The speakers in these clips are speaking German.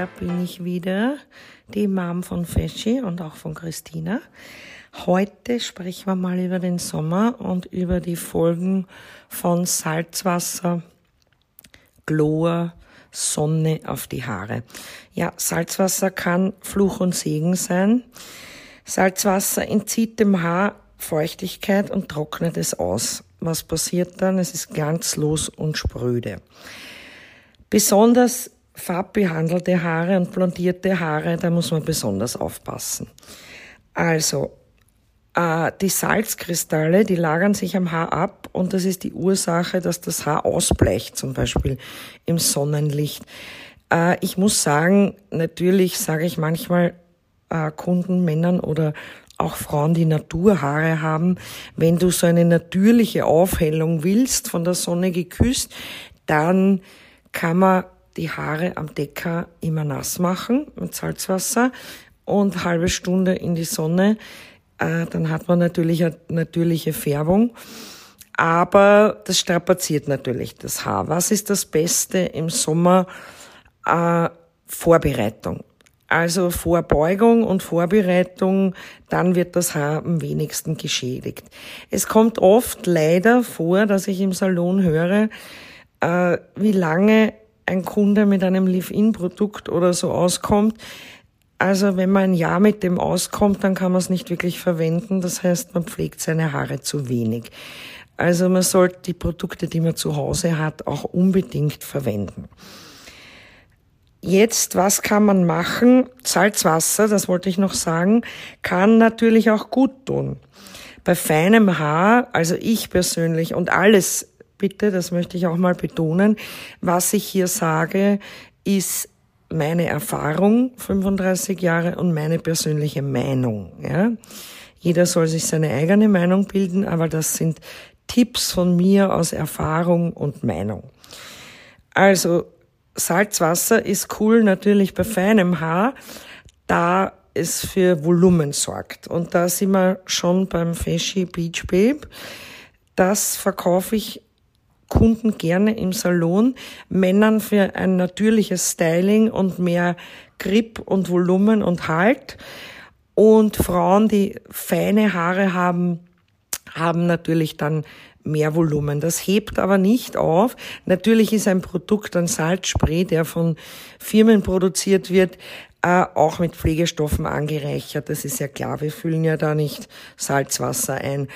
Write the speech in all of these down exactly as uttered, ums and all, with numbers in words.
da bin ich wieder, die Mom von Feschi und auch von Christina. Heute sprechen wir mal über den Sommer und über die Folgen von Salzwasser, Chlor, Sonne auf die Haare. Ja, Salzwasser kann Fluch und Segen sein. Salzwasser entzieht dem Haar Feuchtigkeit und trocknet es aus. Was passiert dann? Es ist glanzlos und spröde. Besonders farbbehandelte Haare und blondierte Haare, da muss man besonders aufpassen. Also, äh, die Salzkristalle, die lagern sich am Haar ab und das ist die Ursache, dass das Haar ausbleicht, zum Beispiel im Sonnenlicht. Äh, ich muss sagen, natürlich sage ich manchmal äh, Kunden, Männern oder auch Frauen, die Naturhaare haben, wenn du so eine natürliche Aufhellung willst, von der Sonne geküsst, dann kann man die Haare am Decker immer nass machen mit Salzwasser und halbe Stunde in die Sonne. Äh, dann hat man natürlich eine natürliche Färbung, aber das strapaziert natürlich das Haar. Was ist das Beste im Sommer? Äh, Vorbereitung. Also Vorbeugung und Vorbereitung, dann wird das Haar am wenigsten geschädigt. Es kommt oft leider vor, dass ich im Salon höre, äh, wie lange ein Kunde mit einem Leave-In-Produkt oder so auskommt. Also wenn man ein Jahr mit dem auskommt, dann kann man es nicht wirklich verwenden. Das heißt, man pflegt seine Haare zu wenig. Also man sollte die Produkte, die man zu Hause hat, auch unbedingt verwenden. Jetzt, was kann man machen? Salzwasser, das wollte ich noch sagen, kann natürlich auch gut tun. Bei feinem Haar, also ich persönlich und alles, bitte, das möchte ich auch mal betonen, was ich hier sage, ist meine Erfahrung, fünfunddreißig Jahre, und meine persönliche Meinung. Ja? Jeder soll sich seine eigene Meinung bilden, aber das sind Tipps von mir aus Erfahrung und Meinung. Also, Salzwasser ist cool natürlich bei feinem Haar, da es für Volumen sorgt. Und da sind wir schon beim Feschi Beach Babe. Das verkaufe ich Kunden gerne im Salon. Männern für ein natürliches Styling und mehr Grip und Volumen und Halt. Und Frauen, die feine Haare haben, haben natürlich dann mehr Volumen. Das hebt aber nicht auf. Natürlich ist ein Produkt, ein Salzspray, der von Firmen produziert wird, äh, auch mit Pflegestoffen angereichert. Das ist ja klar, wir füllen ja da nicht Salzwasser ein.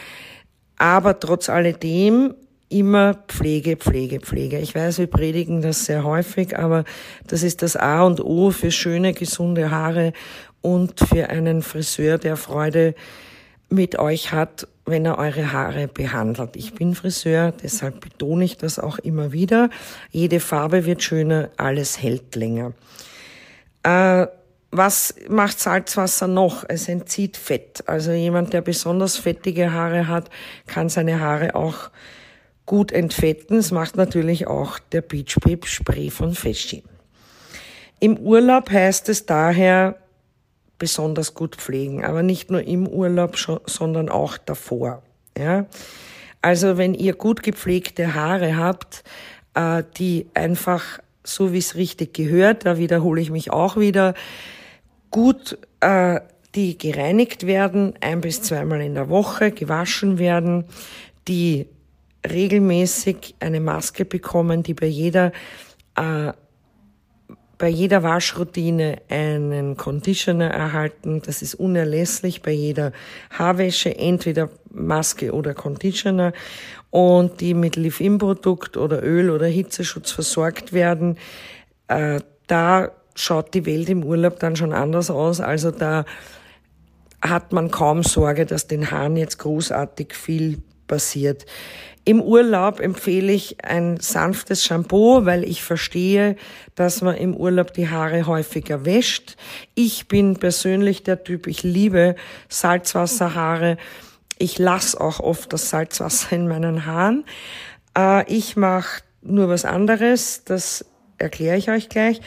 Aber trotz alledem immer Pflege, Pflege, Pflege. Ich weiß, wir predigen das sehr häufig, aber das ist das A und O für schöne, gesunde Haare und für einen Friseur, der Freude mit euch hat, wenn er eure Haare behandelt. Ich bin Friseur, deshalb betone ich das auch immer wieder. Jede Farbe wird schöner, alles hält länger. Äh, was macht Salzwasser noch? Es entzieht Fett. Also jemand, der besonders fettige Haare hat, kann seine Haare auch gut entfetten. Das macht natürlich auch der Beach-Pip-Spray von Feschi. Im Urlaub heißt es daher, besonders gut pflegen, aber nicht nur im Urlaub, sondern auch davor. Ja? Also wenn ihr gut gepflegte Haare habt, die einfach, so wie es richtig gehört, da wiederhole ich mich auch wieder, gut die gereinigt werden, ein- bis zweimal in der Woche gewaschen werden, die regelmäßig eine Maske bekommen, die bei jeder bei jeder Waschroutine einen Conditioner erhalten. Das ist unerlässlich bei jeder Haarwäsche, entweder Maske oder Conditioner, und die mit Leave-In-Produkt oder Öl oder Hitzeschutz versorgt werden. Äh, da schaut die Welt im Urlaub dann schon anders aus. Also da hat man kaum Sorge, dass den Haaren jetzt großartig viel passiert. Im Urlaub empfehle ich ein sanftes Shampoo, weil ich verstehe, dass man im Urlaub die Haare häufiger wäscht. Ich bin persönlich der Typ, ich liebe Salzwasserhaare. Ich lasse auch oft das Salzwasser in meinen Haaren. Ich mache nur was anderes, das erkläre ich euch gleich.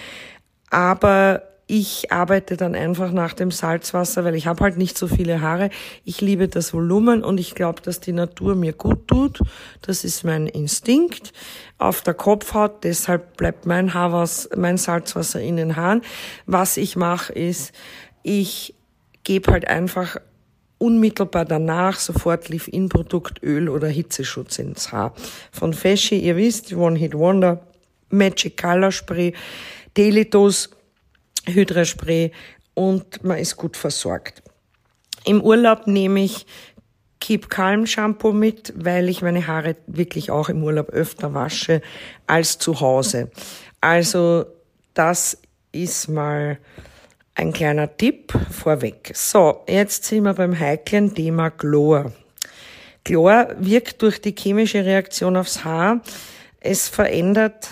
Aber Ich arbeite dann einfach nach dem Salzwasser, weil ich habe halt nicht so viele Haare. Ich liebe das Volumen und ich glaube, dass die Natur mir gut tut. Das ist mein Instinkt auf der Kopfhaut. Deshalb bleibt mein Haarwasser, mein Salzwasser in den Haaren. Was ich mache ist, ich gebe halt einfach unmittelbar danach sofort Leave-In-Produkt, Öl oder Hitzeschutz ins Haar. Von Feschi, ihr wisst, One-Hit-Wonder, Magic Color Spray, Delidos, Hydraspray und man ist gut versorgt. Im Urlaub nehme ich Keep Calm Shampoo mit, weil ich meine Haare wirklich auch im Urlaub öfter wasche als zu Hause. Also das ist mal ein kleiner Tipp vorweg. So, jetzt sind wir beim heiklen Thema Chlor. Chlor wirkt durch die chemische Reaktion aufs Haar. Es verändert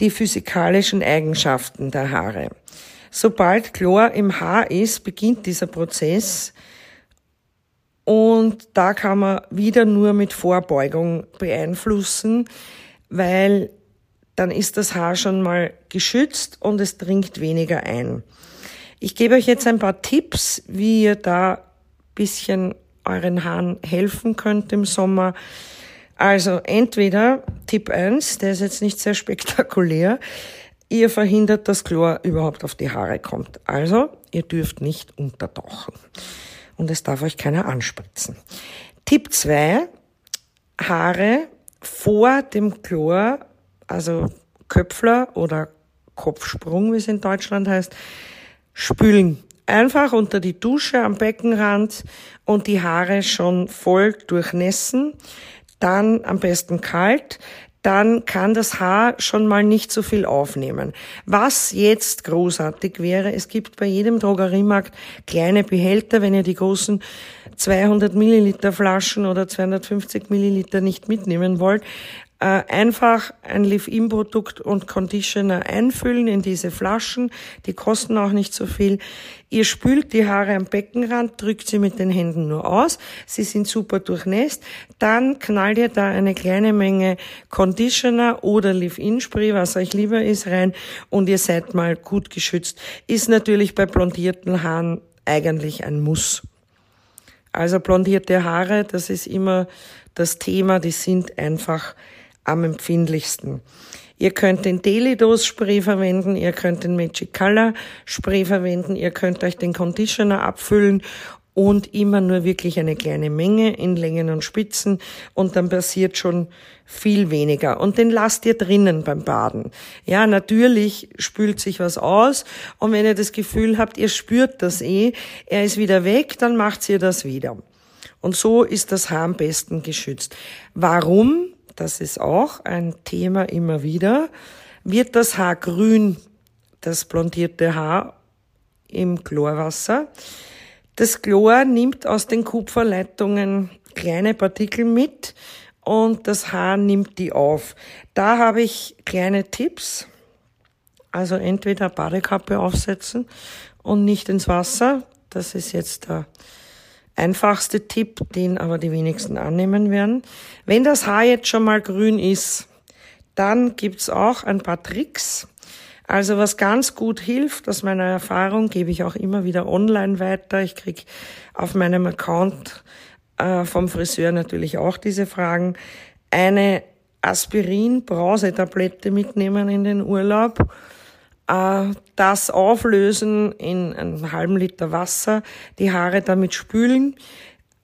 die physikalischen Eigenschaften der Haare. Sobald Chlor im Haar ist, beginnt dieser Prozess und da kann man wieder nur mit Vorbeugung beeinflussen, weil dann ist das Haar schon mal geschützt und es dringt weniger ein. Ich gebe euch jetzt ein paar Tipps, wie ihr da ein bisschen euren Haaren helfen könnt im Sommer. Also entweder Tipp eins, der ist jetzt nicht sehr spektakulär, ihr verhindert, dass Chlor überhaupt auf die Haare kommt. Also ihr dürft nicht untertauchen und es darf euch keiner anspritzen. Tipp zwei, Haare vor dem Chlor, also Köpfler oder Kopfsprung, wie es in Deutschland heißt, spülen. Einfach unter die Dusche am Beckenrand und die Haare schon voll durchnässen. Dann am besten kalt, dann kann das Haar schon mal nicht so viel aufnehmen. Was jetzt großartig wäre, es gibt bei jedem Drogeriemarkt kleine Behälter, wenn ihr die großen zweihundert Milliliter Flaschen oder zweihundertfünfzig Milliliter nicht mitnehmen wollt, einfach ein Leave-In-Produkt und Conditioner einfüllen in diese Flaschen, die kosten auch nicht so viel. Ihr spült die Haare am Beckenrand, drückt sie mit den Händen nur aus, sie sind super durchnässt, dann knallt ihr da eine kleine Menge Conditioner oder Leave-In-Spray, was euch lieber ist, rein und ihr seid mal gut geschützt. Ist natürlich bei blondierten Haaren eigentlich ein Muss. Also blondierte Haare, das ist immer das Thema, die sind einfach am empfindlichsten. Ihr könnt den Delidos Spray verwenden, ihr könnt den Magic Color Spray verwenden, ihr könnt euch den Conditioner abfüllen und immer nur wirklich eine kleine Menge in Längen und Spitzen und dann passiert schon viel weniger. Und den lasst ihr drinnen beim Baden. Ja, natürlich spült sich was aus und wenn ihr das Gefühl habt, ihr spürt das eh, er ist wieder weg, dann macht ihr das wieder. Und so ist das Haar am besten geschützt. Warum? Das ist auch ein Thema immer wieder. Wird das Haar grün, das blondierte Haar im Chlorwasser? Das Chlor nimmt aus den Kupferleitungen kleine Partikel mit und das Haar nimmt die auf. Da habe ich kleine Tipps. Also entweder Badekappe aufsetzen und nicht ins Wasser. Das ist jetzt der einfachste Tipp, den aber die wenigsten annehmen werden. Wenn das Haar jetzt schon mal grün ist, dann gibt's auch ein paar Tricks. Also was ganz gut hilft, aus meiner Erfahrung, gebe ich auch immer wieder online weiter. Ich kriege auf meinem Account äh, vom Friseur natürlich auch diese Fragen. Eine Aspirin-Brausetablette mitnehmen in den Urlaub. Das auflösen in einen halben Liter Wasser, die Haare damit spülen,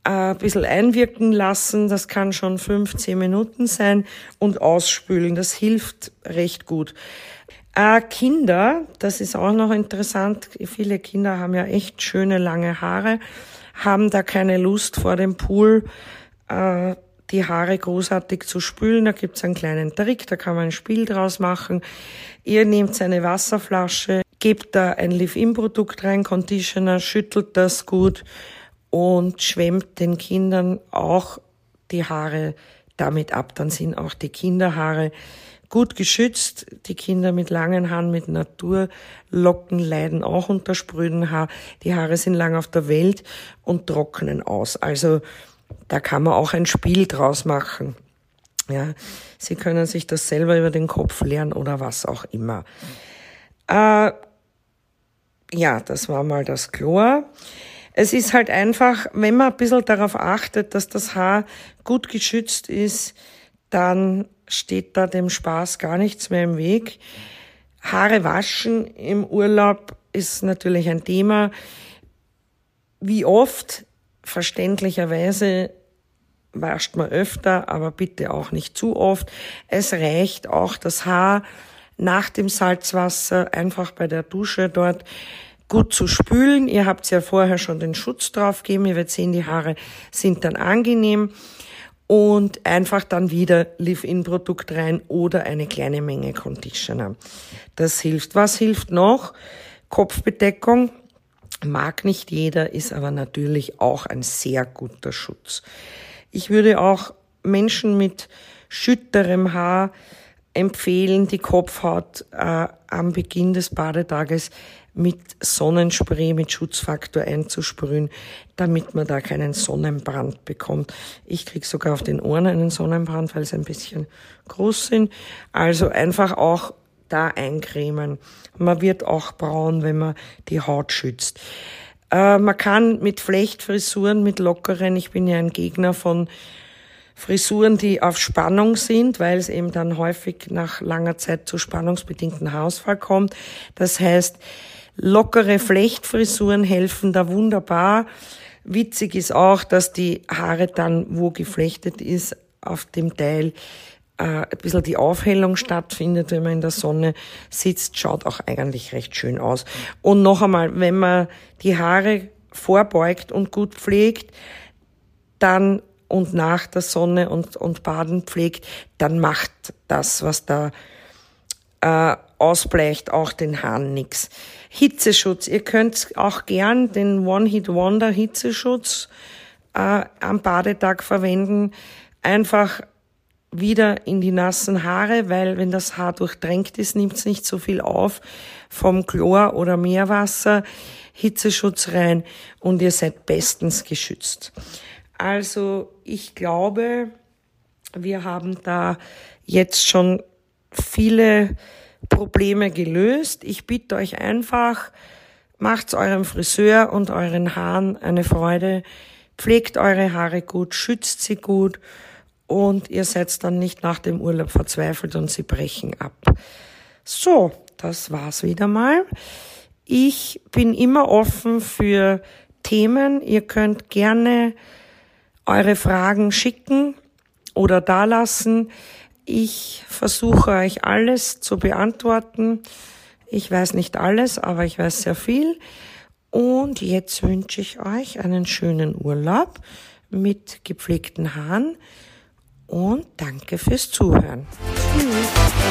ein bisschen einwirken lassen, das kann schon fünf, zehn Minuten sein und ausspülen, das hilft recht gut. Kinder, das ist auch noch interessant, viele Kinder haben ja echt schöne lange Haare, haben da keine Lust vor dem Pool, die Haare großartig zu spülen. Da gibt's einen kleinen Trick, da kann man ein Spiel draus machen. Ihr nehmt eine Wasserflasche, gebt da ein Leave-In-Produkt rein, Conditioner, schüttelt das gut und schwemmt den Kindern auch die Haare damit ab. Dann sind auch die Kinderhaare gut geschützt. Die Kinder mit langen Haaren, mit Naturlocken leiden auch unter spröden Haar. Die Haare sind lang auf der Welt und trocknen aus. Also da kann man auch ein Spiel draus machen. Ja, Sie können sich das selber über den Kopf leeren oder was auch immer. Äh, ja, das war mal das Chlor. Es ist halt einfach, wenn man ein bisschen darauf achtet, dass das Haar gut geschützt ist, dann steht da dem Spaß gar nichts mehr im Weg. Haare waschen im Urlaub ist natürlich ein Thema. Wie oft? Verständlicherweise wascht man öfter, aber bitte auch nicht zu oft. Es reicht auch das Haar nach dem Salzwasser einfach bei der Dusche dort gut zu spülen. Ihr habt ja vorher schon den Schutz drauf gegeben. Ihr werdet sehen, die Haare sind dann angenehm. Und einfach dann wieder Leave-In-Produkt rein oder eine kleine Menge Conditioner. Das hilft. Was hilft noch? Kopfbedeckung. Mag nicht jeder, ist aber natürlich auch ein sehr guter Schutz. Ich würde auch Menschen mit schütterem Haar empfehlen, die Kopfhaut äh, am Beginn des Badetages mit Sonnenspray, mit Schutzfaktor einzusprühen, damit man da keinen Sonnenbrand bekommt. Ich kriege sogar auf den Ohren einen Sonnenbrand, weil sie ein bisschen groß sind. Also einfach auch da eincremen. Man wird auch braun, wenn man die Haut schützt. Äh, man kann mit Flechtfrisuren, mit lockeren, ich bin ja ein Gegner von Frisuren, die auf Spannung sind, weil es eben dann häufig nach langer Zeit zu spannungsbedingten Haarausfall kommt. Das heißt, lockere Flechtfrisuren helfen da wunderbar. Witzig ist auch, dass die Haare dann, wo geflechtet ist, auf dem Teil äh, ein bisschen die Aufhellung stattfindet, wenn man in der Sonne sitzt. Schaut auch eigentlich recht schön aus. Und noch einmal, wenn man die Haare vorbeugt und gut pflegt, dann und nach der Sonne und, und Baden pflegt, dann macht das, was da äh, ausbleicht, auch den Haaren nichts. Hitzeschutz. Ihr könnt auch gern den One-Hit-Wonder Hitzeschutz äh, am Badetag verwenden. Einfach wieder in die nassen Haare, weil wenn das Haar durchdrängt ist, nimmt es nicht so viel auf vom Chlor oder Meerwasser. Hitzeschutz rein und ihr seid bestens geschützt. Also ich glaube, wir haben da jetzt schon viele Probleme gelöst. Ich bitte euch einfach, macht's eurem Friseur und euren Haaren eine Freude. Pflegt eure Haare gut, schützt sie gut und ihr seid dann nicht nach dem Urlaub verzweifelt und sie brechen ab. So, das war's wieder mal. Ich bin immer offen für Themen. Ihr könnt gerne eure Fragen schicken oder dalassen. Ich versuche euch alles zu beantworten. Ich weiß nicht alles, aber ich weiß sehr viel. Und jetzt wünsche ich euch einen schönen Urlaub mit gepflegten Haaren und danke fürs Zuhören. Tschüss.